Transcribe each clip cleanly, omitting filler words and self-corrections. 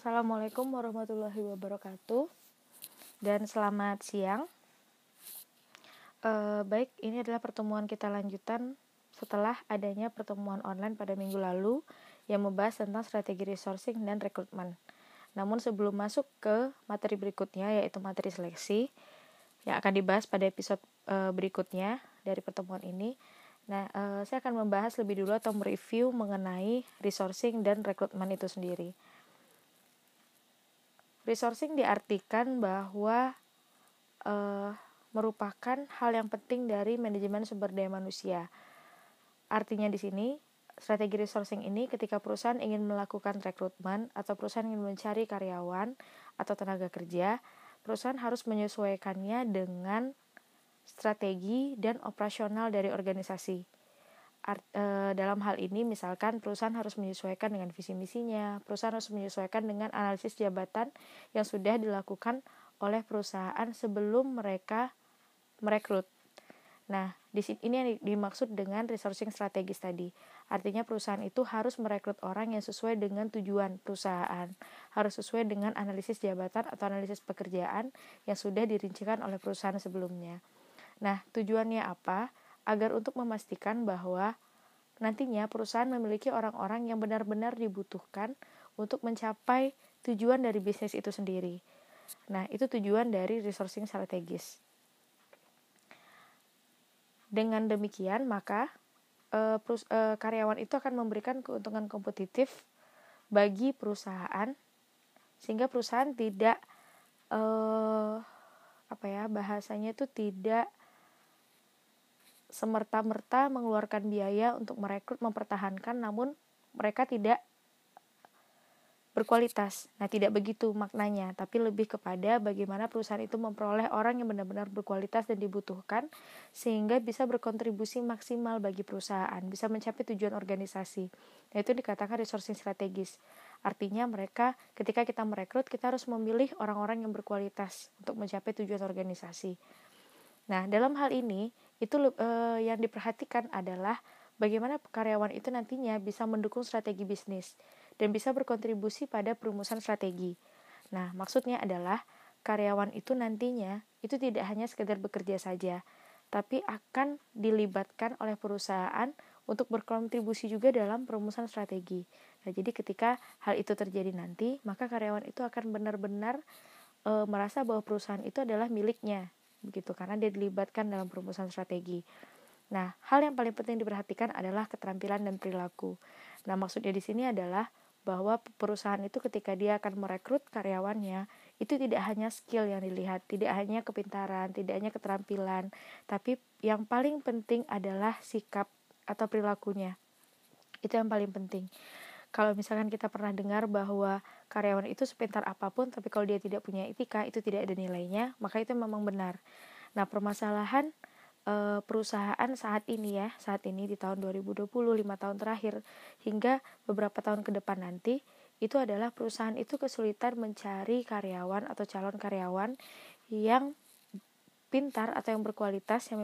Assalamualaikum warahmatullahi wabarakatuh dan selamat siang. Baik, ini adalah pertemuan kita lanjutan setelah adanya pertemuan online pada minggu lalu yang membahas tentang strategi resourcing dan rekrutmen. Namun sebelum masuk ke materi berikutnya, yaitu materi seleksi yang akan dibahas pada episode berikutnya dari pertemuan ini, saya akan membahas lebih dulu atau mereview mengenai resourcing dan rekrutmen itu sendiri. Resourcing diartikan bahwa merupakan hal yang penting dari manajemen sumber daya manusia. Artinya di sini, strategi resourcing ini ketika perusahaan ingin melakukan rekrutmen atau perusahaan ingin mencari karyawan atau tenaga kerja, perusahaan harus menyesuaikannya dengan strategi dan operasional dari organisasi. Dalam hal ini misalkan perusahaan harus menyesuaikan dengan visi misinya, perusahaan harus menyesuaikan dengan analisis jabatan yang sudah dilakukan oleh perusahaan sebelum mereka merekrut. Ini yang dimaksud dengan resourcing strategis tadi. Artinya perusahaan itu harus merekrut orang yang sesuai dengan tujuan perusahaan, harus sesuai dengan analisis jabatan atau analisis pekerjaan yang sudah dirincikan oleh perusahaan sebelumnya. Tujuannya apa? Agar untuk memastikan bahwa nantinya perusahaan memiliki orang-orang yang benar-benar dibutuhkan untuk mencapai tujuan dari bisnis itu sendiri. Itu tujuan dari resourcing strategis. Dengan demikian, maka karyawan itu akan memberikan keuntungan kompetitif bagi perusahaan, sehingga perusahaan tidak semerta-merta mengeluarkan biaya untuk merekrut, mempertahankan, namun mereka tidak berkualitas. Tidak begitu maknanya, tapi lebih kepada bagaimana perusahaan itu memperoleh orang yang benar-benar berkualitas dan dibutuhkan, sehingga bisa berkontribusi maksimal bagi perusahaan, bisa mencapai tujuan organisasi. Itu dikatakan resourcing strategis. Artinya mereka, ketika kita merekrut, kita harus memilih orang-orang yang berkualitas untuk mencapai tujuan organisasi. Dalam hal ini, itu yang diperhatikan adalah bagaimana karyawan itu nantinya bisa mendukung strategi bisnis dan bisa berkontribusi pada perumusan strategi. Maksudnya adalah karyawan itu nantinya itu tidak hanya sekedar bekerja saja, tapi akan dilibatkan oleh perusahaan untuk berkontribusi juga dalam perumusan strategi. Jadi ketika hal itu terjadi nanti, maka karyawan itu akan benar-benar merasa bahwa perusahaan itu adalah miliknya. Begitu, karena dia dilibatkan dalam perumusan strategi. Hal yang paling penting diperhatikan adalah keterampilan dan perilaku. Maksudnya di sini adalah bahwa perusahaan itu ketika dia akan merekrut karyawannya, itu tidak hanya skill yang dilihat, tidak hanya kepintaran, tidak hanya keterampilan, tapi yang paling penting adalah sikap atau perilakunya. Itu yang paling penting. Kalau misalkan kita pernah dengar bahwa karyawan itu sepintar apapun, tapi kalau dia tidak punya etika, itu tidak ada nilainya, maka itu memang benar. Permasalahan perusahaan saat ini di tahun 2020, 5 tahun terakhir, hingga beberapa tahun ke depan nanti, itu adalah perusahaan itu kesulitan mencari karyawan atau calon karyawan yang pintar atau yang berkualitas, yang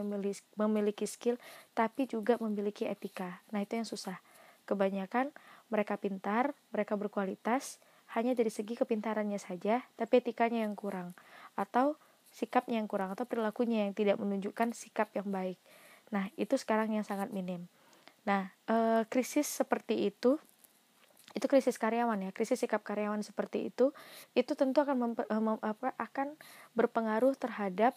memiliki skill, tapi juga memiliki etika. Itu yang susah. Kebanyakan mereka pintar, mereka berkualitas, hanya dari segi kepintarannya saja, tapi etikanya yang kurang, atau sikapnya yang kurang, atau perilakunya yang tidak menunjukkan sikap yang baik. Itu sekarang yang sangat minim. Krisis seperti itu krisis karyawan ya, krisis sikap karyawan seperti itu tentu akan berpengaruh terhadap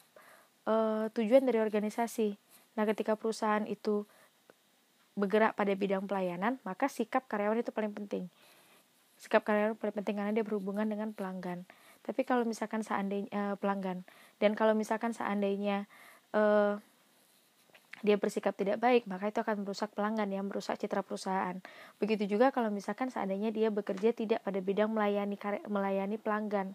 tujuan dari organisasi. Ketika perusahaan itu bergerak pada bidang pelayanan, maka sikap karyawan itu paling penting. Sikap karyawan paling penting karena dia berhubungan dengan pelanggan. Tapi kalau misalkan seandainya pelanggan, dan kalau misalkan seandainya dia bersikap tidak baik, maka itu akan merusak pelanggan, yang merusak citra perusahaan. Begitu juga kalau misalkan seandainya dia bekerja tidak pada bidang melayani pelanggan,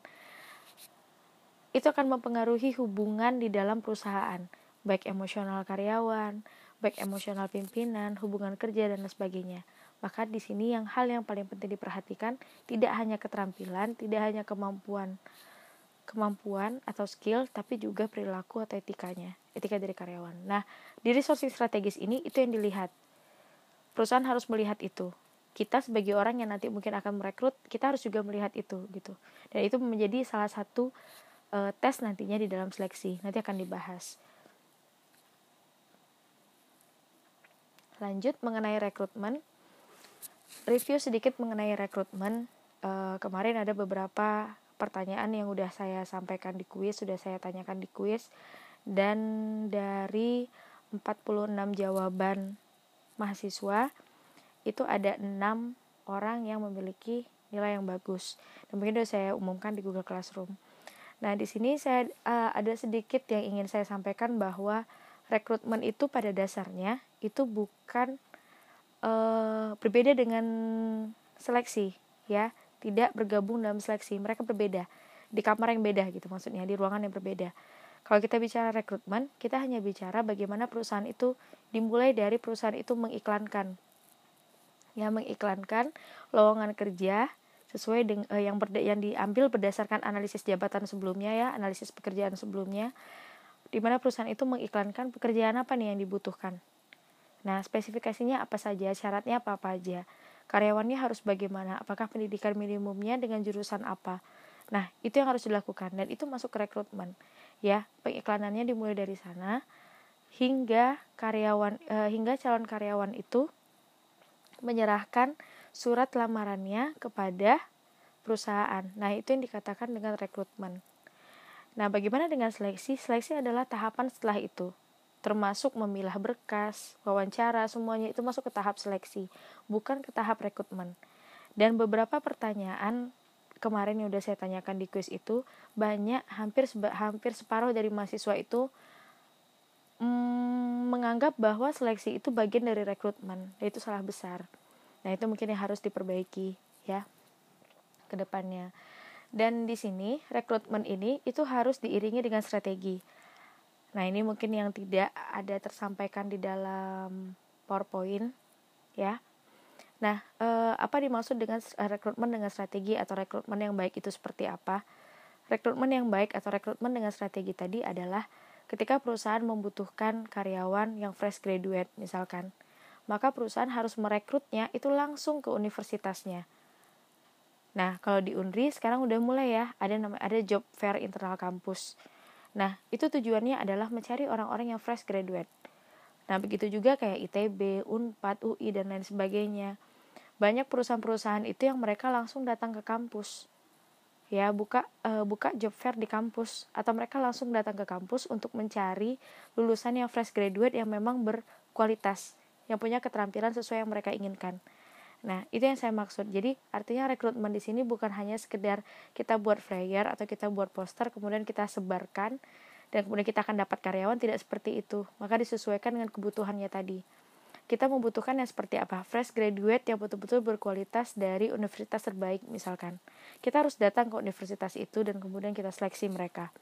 itu akan mempengaruhi hubungan di dalam perusahaan, baik emosional karyawan, baik emosional pimpinan, hubungan kerja, dan sebagainya. Maka di sini hal yang paling penting diperhatikan tidak hanya keterampilan, tidak hanya kemampuan atau skill, tapi juga perilaku atau etikanya, etika dari karyawan. Di resourcing strategis ini itu yang dilihat. Perusahaan harus melihat itu. kita sebagai orang yang nanti mungkin akan merekrut, kita harus juga melihat itu gitu. Dan itu menjadi salah satu tes nantinya di dalam seleksi. Nanti akan dibahas. Lanjut mengenai rekrutmen. Review sedikit mengenai rekrutmen. Kemarin ada beberapa pertanyaan yang udah saya sampaikan di kuis, sudah saya tanyakan di kuis. Dan dari 46 jawaban mahasiswa, itu ada 6 orang yang memiliki nilai yang bagus. Dan mungkin sudah saya umumkan di Google Classroom. Nah, di sini saya ada sedikit yang ingin saya sampaikan bahwa rekrutmen itu pada dasarnya itu bukan berbeda dengan seleksi, ya, tidak bergabung dalam seleksi. Mereka berbeda di kamar yang beda gitu, maksudnya di ruangan yang berbeda. Kalau kita bicara rekrutmen, kita hanya bicara bagaimana perusahaan itu dimulai dari perusahaan itu mengiklankan, ya, mengiklankan lowongan kerja sesuai dengan yang diambil berdasarkan analisis jabatan sebelumnya, ya, analisis pekerjaan sebelumnya. Di mana perusahaan itu mengiklankan pekerjaan apa nih yang dibutuhkan. Nah, spesifikasinya apa saja, syaratnya apa-apa aja. Karyawannya harus bagaimana, apakah pendidikan minimumnya dengan jurusan apa. Nah, itu yang harus dilakukan dan itu masuk ke rekrutmen. Ya, pengiklanannya dimulai dari sana hingga hingga calon karyawan itu menyerahkan surat lamarannya kepada perusahaan. Nah, itu yang dikatakan dengan rekrutmen. Nah, bagaimana dengan seleksi? Seleksi adalah tahapan setelah itu. Termasuk memilah berkas, wawancara, semuanya itu masuk ke tahap seleksi, bukan ke tahap rekrutmen. Dan beberapa pertanyaan kemarin yang udah saya tanyakan di kuis itu, banyak, hampir separuh dari mahasiswa itu menganggap bahwa seleksi itu bagian dari rekrutmen. Itu salah besar. Nah, itu mungkin yang harus diperbaiki, ya, ke depannya. Dan di sini rekrutmen ini itu harus diiringi dengan strategi. Nah, ini mungkin yang tidak ada tersampaikan di dalam PowerPoint, ya. Nah, apa dimaksud dengan rekrutmen dengan strategi atau rekrutmen yang baik itu seperti apa? Rekrutmen yang baik atau rekrutmen dengan strategi tadi adalah ketika perusahaan membutuhkan karyawan yang fresh graduate misalkan, maka perusahaan harus merekrutnya itu langsung ke universitasnya. Nah, kalau di Unri sekarang udah mulai, ya, ada job fair internal kampus. Nah, itu tujuannya adalah mencari orang-orang yang fresh graduate. Nah, begitu juga kayak ITB, Unpad, UI, dan lain sebagainya. Banyak perusahaan-perusahaan itu yang mereka langsung datang ke kampus. Ya, buka job fair di kampus. Atau mereka langsung datang ke kampus untuk mencari lulusan yang fresh graduate yang memang berkualitas, yang punya keterampilan sesuai yang mereka inginkan. Nah, itu yang saya maksud. Jadi, artinya rekrutmen di sini bukan hanya sekedar kita buat flyer atau kita buat poster, kemudian kita sebarkan, dan kemudian kita akan dapat karyawan, tidak seperti itu. Maka disesuaikan dengan kebutuhannya tadi. Kita membutuhkan yang seperti apa? Fresh graduate yang betul-betul berkualitas dari universitas terbaik, misalkan. Kita harus datang ke universitas itu, dan kemudian kita seleksi mereka.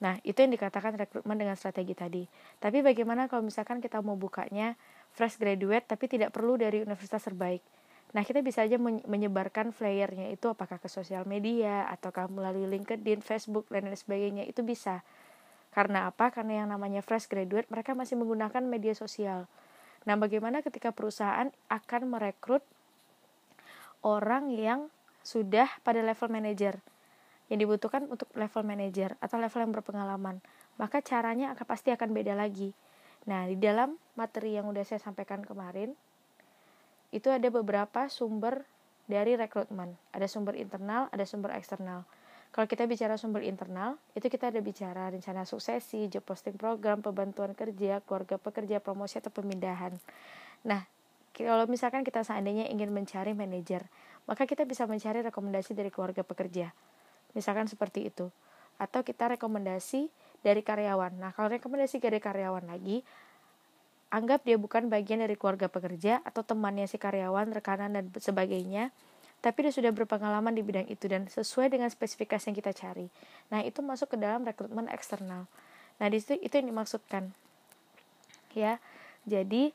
Nah, itu yang dikatakan rekrutmen dengan strategi tadi. Tapi bagaimana kalau misalkan kita mau bukanya fresh graduate tapi tidak perlu dari universitas terbaik. Nah, kita bisa aja menyebarkan flyernya itu apakah ke sosial media atau melalui LinkedIn, Facebook, dan lain sebagainya, itu bisa. Karena apa? Karena yang namanya fresh graduate mereka masih menggunakan media sosial. Nah, bagaimana ketika perusahaan akan merekrut orang yang sudah pada level manager, yang dibutuhkan untuk level manager atau level yang berpengalaman, maka caranya pasti akan beda lagi. Nah, di dalam materi yang udah saya sampaikan kemarin, itu ada beberapa sumber dari rekrutmen. Ada sumber internal, ada sumber eksternal. Kalau kita bicara sumber internal, itu kita ada bicara rencana suksesi, job posting program, pembantuan kerja, keluarga pekerja, promosi, atau pemindahan. Nah, kalau misalkan kita seandainya ingin mencari manajer, maka kita bisa mencari rekomendasi dari keluarga pekerja. Misalkan seperti itu. Atau kita rekomendasi dari karyawan. Nah, kalau rekomendasi dari karyawan lagi, anggap dia bukan bagian dari keluarga pekerja atau temannya si karyawan, rekanan, dan sebagainya, tapi dia sudah berpengalaman di bidang itu dan sesuai dengan spesifikasi yang kita cari. Nah, itu masuk ke dalam rekrutmen eksternal. Nah, di situ itu yang dimaksudkan. Ya. Jadi,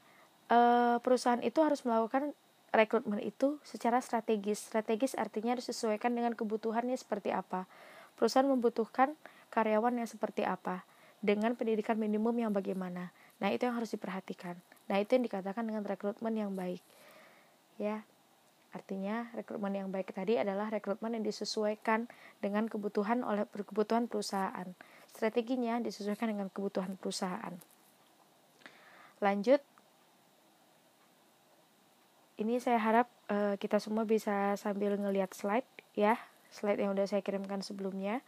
perusahaan itu harus melakukan rekrutmen itu secara strategis. Strategis artinya harus disesuaikan dengan kebutuhannya seperti apa. Perusahaan membutuhkan karyawan yang seperti apa, dengan pendidikan minimum yang bagaimana. Nah, itu yang harus diperhatikan. Nah, itu yang dikatakan dengan rekrutmen yang baik. Ya, Artinya, rekrutmen yang baik tadi adalah rekrutmen yang disesuaikan dengan kebutuhan perusahaan. Strateginya disesuaikan dengan kebutuhan perusahaan. Lanjut. Ini saya harap kita semua bisa sambil ngelihat slide ya, slide yang udah saya kirimkan sebelumnya.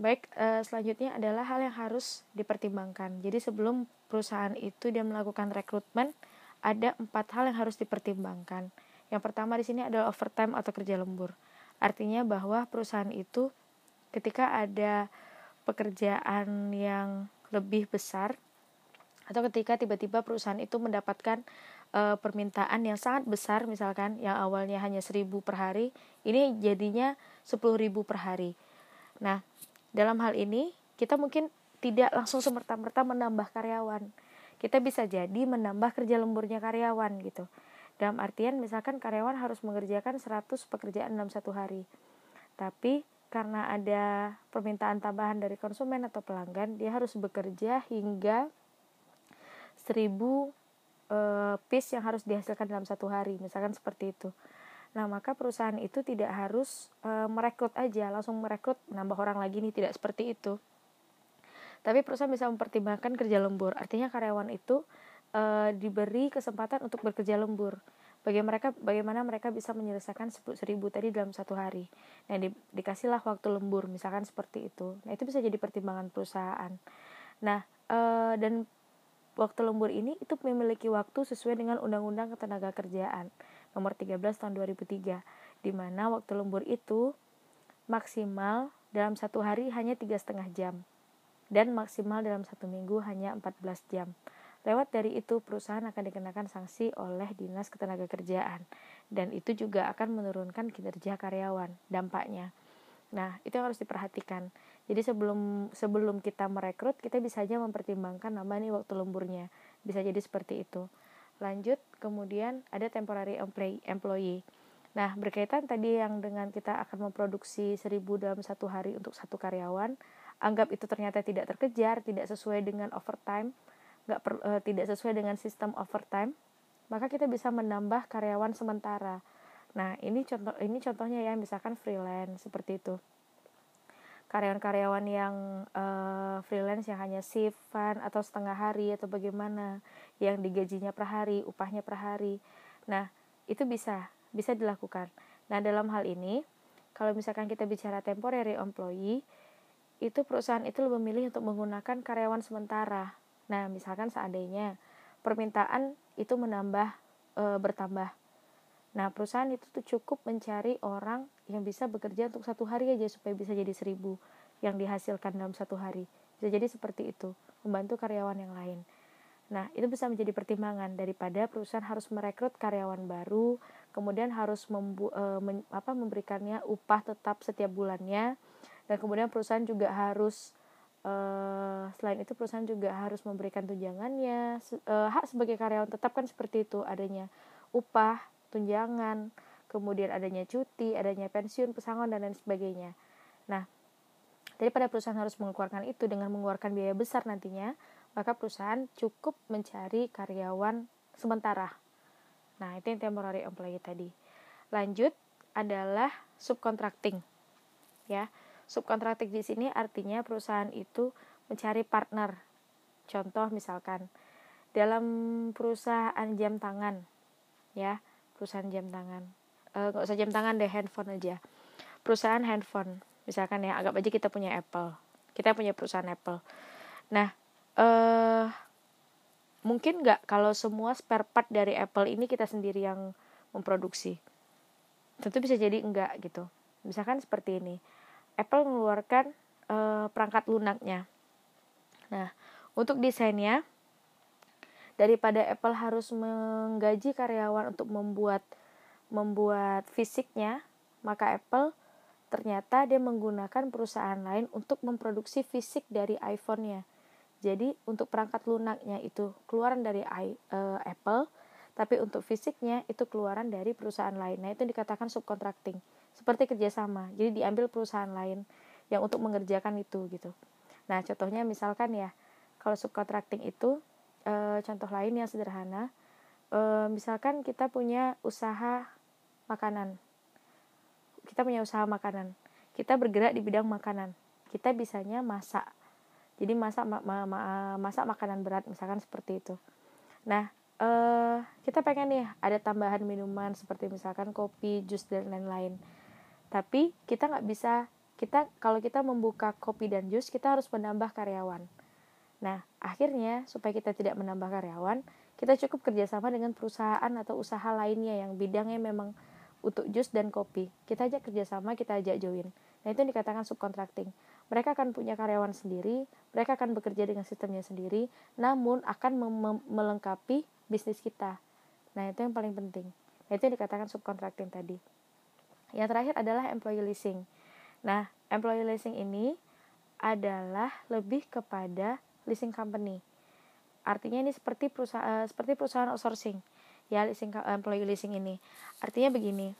Baik, selanjutnya adalah hal yang harus dipertimbangkan. Jadi sebelum perusahaan itu dia melakukan rekrutmen, ada 4 hal yang harus dipertimbangkan. Yang pertama di sini adalah overtime atau kerja lembur. Artinya bahwa perusahaan itu ketika ada pekerjaan yang lebih besar atau ketika tiba-tiba perusahaan itu mendapatkan permintaan yang sangat besar, misalkan yang awalnya hanya 1.000 per hari, ini jadinya 10.000 per hari. Nah, dalam hal ini kita mungkin tidak langsung semerta-merta menambah karyawan. Kita bisa jadi menambah kerja lemburnya karyawan gitu. Dalam artian misalkan karyawan harus mengerjakan 100 pekerjaan dalam satu hari. Tapi karena ada permintaan tambahan dari konsumen atau pelanggan, dia harus bekerja hingga 1.000 piece yang harus dihasilkan dalam satu hari. Misalkan seperti itu. Nah, maka perusahaan itu tidak harus merekrut aja, langsung merekrut menambah orang lagi nih, tidak seperti itu. Tapi perusahaan bisa mempertimbangkan kerja lembur. Artinya karyawan itu diberi kesempatan untuk bekerja lembur. Bagaimana mereka bisa menyelesaikan 10.000 tadi dalam satu hari. Nah, dikasihlah waktu lembur, misalkan seperti itu. Nah, itu bisa jadi pertimbangan perusahaan. Nah, dan waktu lembur ini itu memiliki waktu sesuai dengan Undang-Undang Ketenagakerjaan Nomor 13 tahun 2003, di mana waktu lembur itu maksimal dalam satu hari hanya 3,5 jam dan maksimal dalam satu minggu hanya 14 jam. Lewat dari itu perusahaan akan dikenakan sanksi oleh Dinas Ketenagakerjaan dan itu juga akan menurunkan kinerja karyawan dampaknya. Nah, itu yang harus diperhatikan. Jadi sebelum kita merekrut, kita bisa aja mempertimbangkan namanya waktu lemburnya. Bisa jadi seperti itu. Lanjut, kemudian ada temporary employee. Nah, berkaitan tadi yang dengan kita akan memproduksi 1.000 dalam satu hari untuk satu karyawan, anggap itu ternyata tidak terkejar, tidak sesuai dengan overtime, tidak sesuai dengan sistem overtime, maka kita bisa menambah karyawan sementara. Nah, ini contohnya ya, misalkan freelance seperti itu. Karyawan-karyawan yang freelance yang hanya shiftan atau setengah hari atau bagaimana, yang digajinya per hari, upahnya per hari. Nah, itu bisa dilakukan. Nah, dalam hal ini, kalau misalkan kita bicara temporary employee, itu perusahaan itu lebih memilih untuk menggunakan karyawan sementara. Nah, misalkan seandainya permintaan itu bertambah. Nah, perusahaan itu tuh cukup mencari orang yang bisa bekerja untuk satu hari aja supaya bisa jadi 1.000 yang dihasilkan dalam satu hari. Bisa jadi seperti itu, membantu karyawan yang lain. Nah, itu bisa menjadi pertimbangan daripada perusahaan harus merekrut karyawan baru, kemudian harus memberikannya upah tetap setiap bulannya, dan kemudian perusahaan juga harus selain itu perusahaan juga harus memberikan tunjangannya, hak sebagai karyawan tetap kan seperti itu, adanya upah, tunjangan, kemudian adanya cuti, adanya pensiun, pesangon, dan lain sebagainya. Nah, daripada perusahaan harus mengeluarkan itu dengan mengeluarkan biaya besar nantinya, maka perusahaan cukup mencari karyawan sementara. Nah, itu yang temporary employee tadi. Lanjut adalah subcontracting. Ya, subkontraktik di sini artinya perusahaan itu mencari partner. Contoh misalkan dalam perusahaan jam tangan, ya, perusahaan jam tangan. Nggak usah jam tangan deh, handphone aja. Perusahaan handphone, misalkan ya, anggap aja kita punya Apple. Kita punya perusahaan Apple. Nah, mungkin nggak kalau semua spare part dari Apple ini kita sendiri yang memproduksi. Tentu bisa jadi enggak gitu. Misalkan seperti ini. Apple mengeluarkan perangkat lunaknya. Nah, untuk desainnya, daripada Apple harus menggaji karyawan untuk membuat fisiknya, maka Apple ternyata dia menggunakan perusahaan lain untuk memproduksi fisik dari iPhone-nya. Jadi untuk perangkat lunaknya itu keluaran dari Apple, tapi untuk fisiknya itu keluaran dari perusahaan lain. Nah, itu dikatakan subcontracting. Seperti kerjasama, jadi diambil perusahaan lain yang untuk mengerjakan itu gitu. Nah, contohnya misalkan ya, kalau subcontracting itu contoh lain yang sederhana, misalkan kita punya usaha makanan. Kita punya usaha makanan. Kita bergerak di bidang makanan. Kita bisanya masak. Jadi masak makanan berat, misalkan seperti itu. Nah, kita pengen nih ada tambahan minuman seperti misalkan kopi, jus, dan lain-lain. Tapi kita nggak bisa, kalau kita membuka kopi dan jus, kita harus menambah karyawan. Nah, akhirnya supaya kita tidak menambah karyawan, kita cukup kerjasama dengan perusahaan atau usaha lainnya yang bidangnya memang untuk jus dan kopi. Kita ajak kerjasama, kita ajak join. Nah, itu yang dikatakan subcontracting. Mereka akan punya karyawan sendiri, mereka akan bekerja dengan sistemnya sendiri, namun akan melengkapi bisnis kita. Nah, itu yang paling penting. Nah, itu yang dikatakan subcontracting tadi. Yang terakhir adalah employee leasing. Nah, employee leasing ini adalah lebih kepada leasing company. Artinya ini seperti perusahaan outsourcing, ya, employee leasing ini. Artinya begini,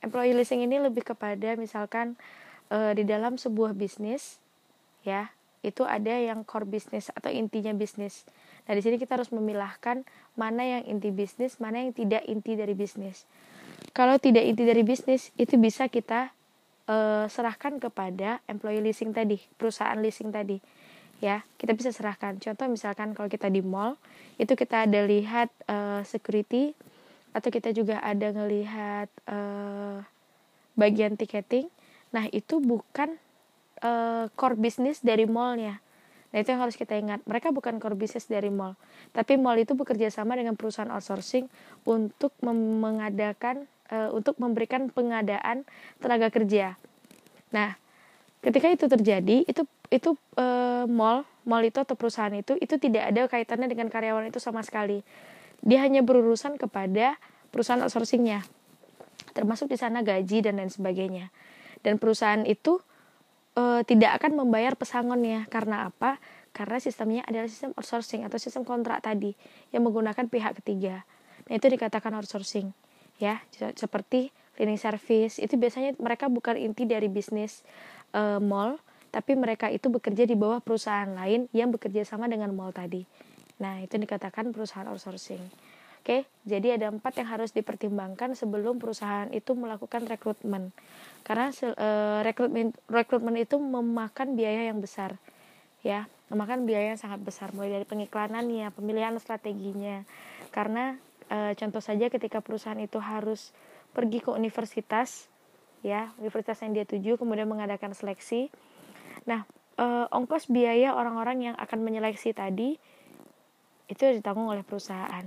employee leasing ini lebih kepada misalkan di dalam sebuah bisnis, ya, itu ada yang core bisnis atau intinya bisnis. Nah, di sini kita harus memilahkan mana yang inti bisnis, mana yang tidak inti dari bisnis. Kalau tidak inti dari bisnis, itu bisa kita serahkan kepada employee leasing tadi, perusahaan leasing tadi. Ya, kita bisa serahkan. Contoh misalkan kalau kita di mall, itu kita ada lihat security, atau kita juga ada ngelihat bagian ticketing. Nah, itu bukan core business dari mallnya. Nah, itu yang harus kita ingat. Mereka bukan core business dari mall, tapi mall itu bekerja sama dengan perusahaan outsourcing untuk untuk memberikan pengadaan tenaga kerja. Nah, ketika itu terjadi, itu mall itu atau perusahaan itu tidak ada kaitannya dengan karyawan itu sama sekali. Dia hanya berurusan kepada perusahaan outsourcingnya, termasuk di sana gaji dan lain sebagainya. Dan perusahaan itu tidak akan membayar pesangonnya. Karena apa? Karena sistemnya adalah sistem outsourcing atau sistem kontrak tadi yang menggunakan pihak ketiga. Nah, itu dikatakan outsourcing, ya, seperti cleaning service. Itu biasanya mereka bukan inti dari bisnis mall, tapi mereka itu bekerja di bawah perusahaan lain yang bekerja sama dengan mall tadi. Nah, itu dikatakan perusahaan outsourcing. Oke, jadi ada 4 yang harus dipertimbangkan sebelum perusahaan itu melakukan rekrutmen. Karena rekrutmen itu memakan biaya yang besar, ya, memakan biaya yang sangat besar, mulai dari pengiklanannya, pemilihan strateginya. Karena contoh saja ketika perusahaan itu harus pergi ke universitas, ya, universitas yang dia tuju, kemudian mengadakan seleksi. Nah, ongkos biaya orang-orang yang akan menyeleksi tadi itu ditanggung oleh perusahaan.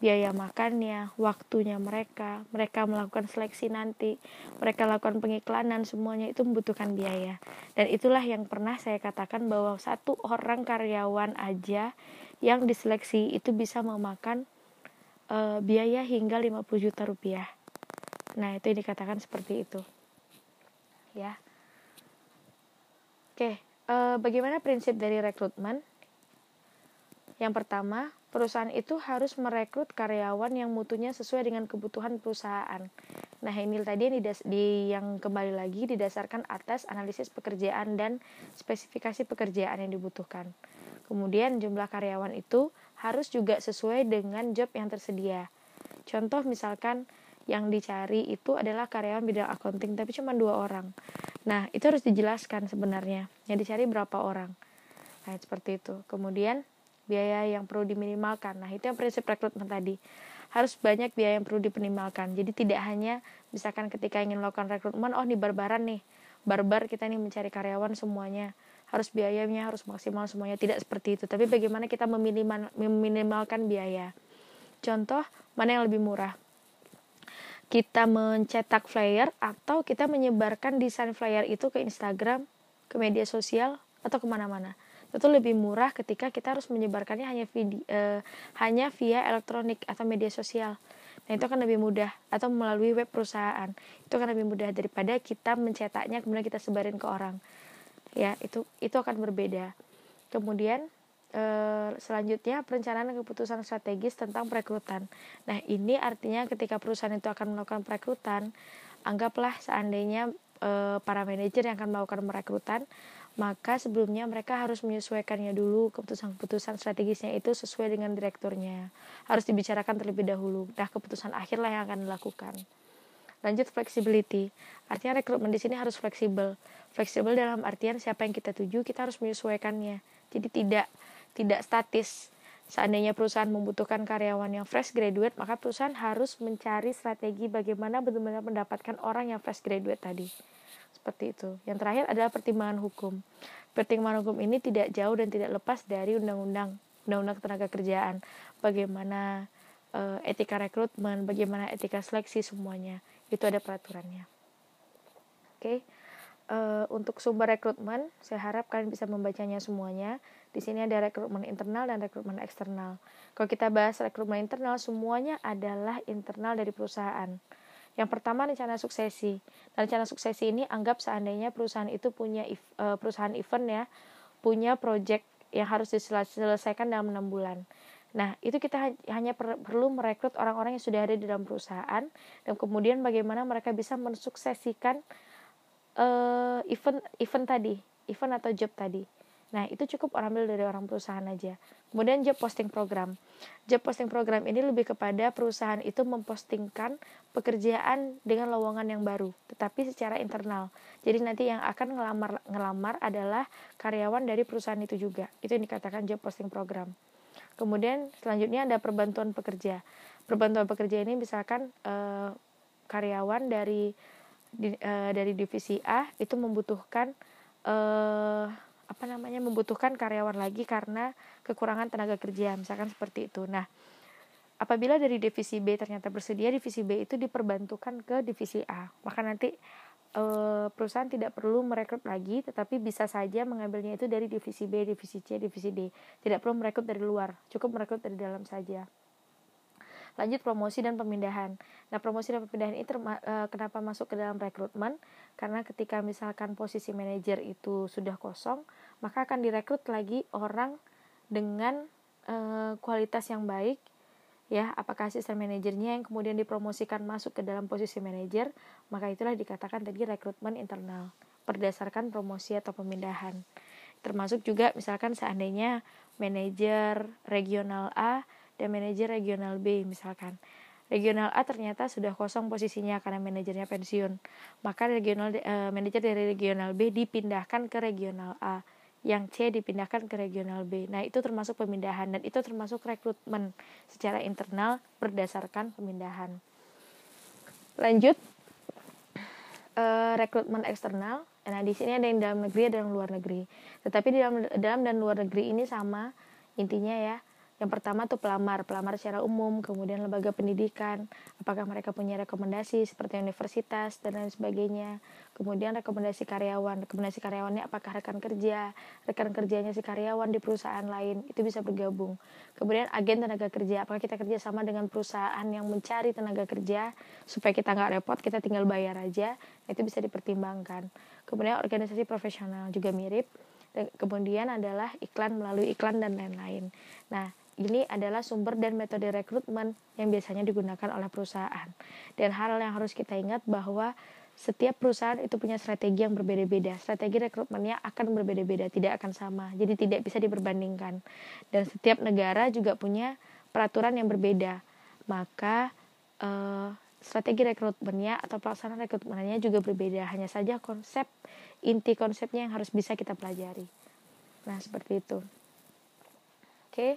Biaya makannya, waktunya mereka melakukan seleksi nanti, mereka lakukan pengiklanan, semuanya itu membutuhkan biaya. Dan itulah yang pernah saya katakan bahwa 1 orang karyawan aja yang diseleksi itu bisa memakan biaya hingga 50 juta rupiah. Nah, itu yang dikatakan seperti itu, ya. Oke, bagaimana prinsip dari rekrutmen? Yang pertama, perusahaan itu harus merekrut karyawan yang mutunya sesuai dengan kebutuhan perusahaan. Nah, ini tadi yang kembali lagi didasarkan atas analisis pekerjaan dan spesifikasi pekerjaan yang dibutuhkan. Kemudian jumlah karyawan itu harus juga sesuai dengan job yang tersedia. Contoh misalkan yang dicari itu adalah karyawan bidang accounting tapi cuma 2 orang. Nah, itu harus dijelaskan sebenarnya yang dicari berapa orang. Nah, seperti itu. Kemudian biaya yang perlu diminimalkan. Nah, itu yang prinsip rekrutmen tadi. Harus banyak biaya yang perlu diminimalkan. Jadi tidak hanya misalkan ketika ingin melakukan rekrutmen, oh, ini barbaran nih. Barbar kita nih mencari karyawan semuanya. Harus biayanya harus maksimal semuanya. Tidak seperti itu. Tapi bagaimana kita meminimalkan biaya. Contoh, mana yang lebih murah? Kita mencetak flyer atau kita menyebarkan desain flyer itu ke Instagram, ke media sosial, atau kemana-mana. Itu lebih murah ketika kita harus menyebarkannya hanya via elektronik atau media sosial. Nah, itu akan lebih mudah, atau melalui web perusahaan. Itu akan lebih mudah daripada kita mencetaknya kemudian kita sebarin ke orang. Ya, itu akan berbeda. Kemudian selanjutnya perencanaan keputusan strategis tentang perekrutan. Nah, ini artinya ketika perusahaan itu akan melakukan perekrutan, anggaplah seandainya para manajer yang akan melakukan perekrutan, maka sebelumnya mereka harus menyesuaikannya dulu, keputusan-keputusan strategisnya itu sesuai dengan direkturnya. Harus dibicarakan terlebih dahulu. Nah, keputusan akhirlah yang akan dilakukan. Lanjut, flexibility. Artinya rekrutmen di sini harus fleksibel. Fleksibel dalam artian siapa yang kita tuju, kita harus menyesuaikannya. Jadi tidak statis. Seandainya perusahaan membutuhkan karyawan yang fresh graduate, maka perusahaan harus mencari strategi bagaimana benar-benar mendapatkan orang yang fresh graduate tadi. Seperti itu. Yang terakhir adalah pertimbangan hukum. Pertimbangan hukum ini tidak jauh dan tidak lepas dari Undang-Undang Ketenagakerjaan. Bagaimana etika rekrutmen, bagaimana etika seleksi, semuanya. Itu ada peraturannya. Oke. Untuk sumber rekrutmen, saya harap kalian bisa membacanya semuanya. Di sini ada rekrutmen internal dan rekrutmen eksternal. Kalau kita bahas rekrutmen internal, semuanya adalah internal dari perusahaan. Yang pertama, rencana suksesi. Dan rencana suksesi ini anggap seandainya perusahaan itu punya perusahaan event ya, punya proyek yang harus diselesaikan dalam 6 bulan. Nah, itu kita hanya perlu merekrut orang-orang yang sudah ada di dalam perusahaan, dan kemudian bagaimana mereka bisa mensuksesikan event atau job tadi. Nah, itu cukup orang ambil dari orang perusahaan aja. Kemudian job posting program. Job posting program ini lebih kepada perusahaan itu mempostingkan pekerjaan dengan lowongan yang baru, tetapi secara internal. Jadi nanti yang akan ngelamar adalah karyawan dari perusahaan itu juga. Itu yang dikatakan job posting program. Kemudian selanjutnya ada perbantuan pekerja. Perbantuan pekerja ini misalkan karyawan dari divisi A itu membutuhkan membutuhkan karyawan lagi karena kekurangan tenaga kerja, misalkan seperti itu. Nah, apabila dari divisi B ternyata bersedia, divisi B itu diperbantukan ke divisi A, maka nanti perusahaan tidak perlu merekrut lagi, tetapi bisa saja mengambilnya itu dari divisi B, divisi C, divisi D. Tidak perlu merekrut dari luar, cukup merekrut dari dalam saja. Lanjut, promosi dan pemindahan. Nah, promosi dan pemindahan ini kenapa masuk ke dalam rekrutmen? Karena ketika misalkan posisi manajer itu sudah kosong, maka akan direkrut lagi orang dengan kualitas yang baik, ya, apakah asisten manajernya yang kemudian dipromosikan masuk ke dalam posisi manajer, maka itulah dikatakan tadi rekrutmen internal berdasarkan promosi atau pemindahan. Termasuk juga misalkan seandainya manajer regional A dan manajer regional B, misalkan regional A ternyata sudah kosong posisinya karena manajernya pensiun, maka manajer dari regional B dipindahkan ke regional A, yang C dipindahkan ke regional B. Nah, itu termasuk pemindahan dan itu termasuk rekrutmen secara internal berdasarkan pemindahan. Lanjut, rekrutmen eksternal. Nah, di sini ada yang dalam negeri, ada yang luar negeri. Tetapi di dalam dan luar negeri ini sama intinya ya. Yang pertama tuh pelamar secara umum, kemudian lembaga pendidikan, apakah mereka punya rekomendasi seperti universitas dan lain sebagainya. Kemudian rekomendasi karyawannya apakah rekan kerjanya si karyawan di perusahaan lain, itu bisa bergabung. Kemudian agen tenaga kerja, apakah kita kerja sama dengan perusahaan yang mencari tenaga kerja supaya kita nggak repot, kita tinggal bayar aja, itu bisa dipertimbangkan. Kemudian organisasi profesional juga mirip. Dan kemudian adalah iklan, melalui iklan dan lain-lain. Nah, ini adalah sumber dan metode rekrutmen yang biasanya digunakan oleh perusahaan. Dan hal yang harus kita ingat bahwa setiap perusahaan itu punya strategi yang berbeda-beda. Strategi rekrutmennya akan berbeda-beda, tidak akan sama. Jadi tidak bisa diperbandingkan. Dan setiap negara juga punya peraturan yang berbeda. Maka strategi rekrutmennya atau pelaksanaan rekrutmennya juga berbeda. Hanya saja inti konsepnya yang harus bisa kita pelajari. Nah, seperti itu. Oke.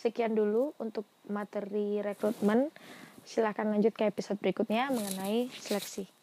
Sekian dulu untuk materi rekrutmen. Silakan lanjut ke episode berikutnya mengenai seleksi.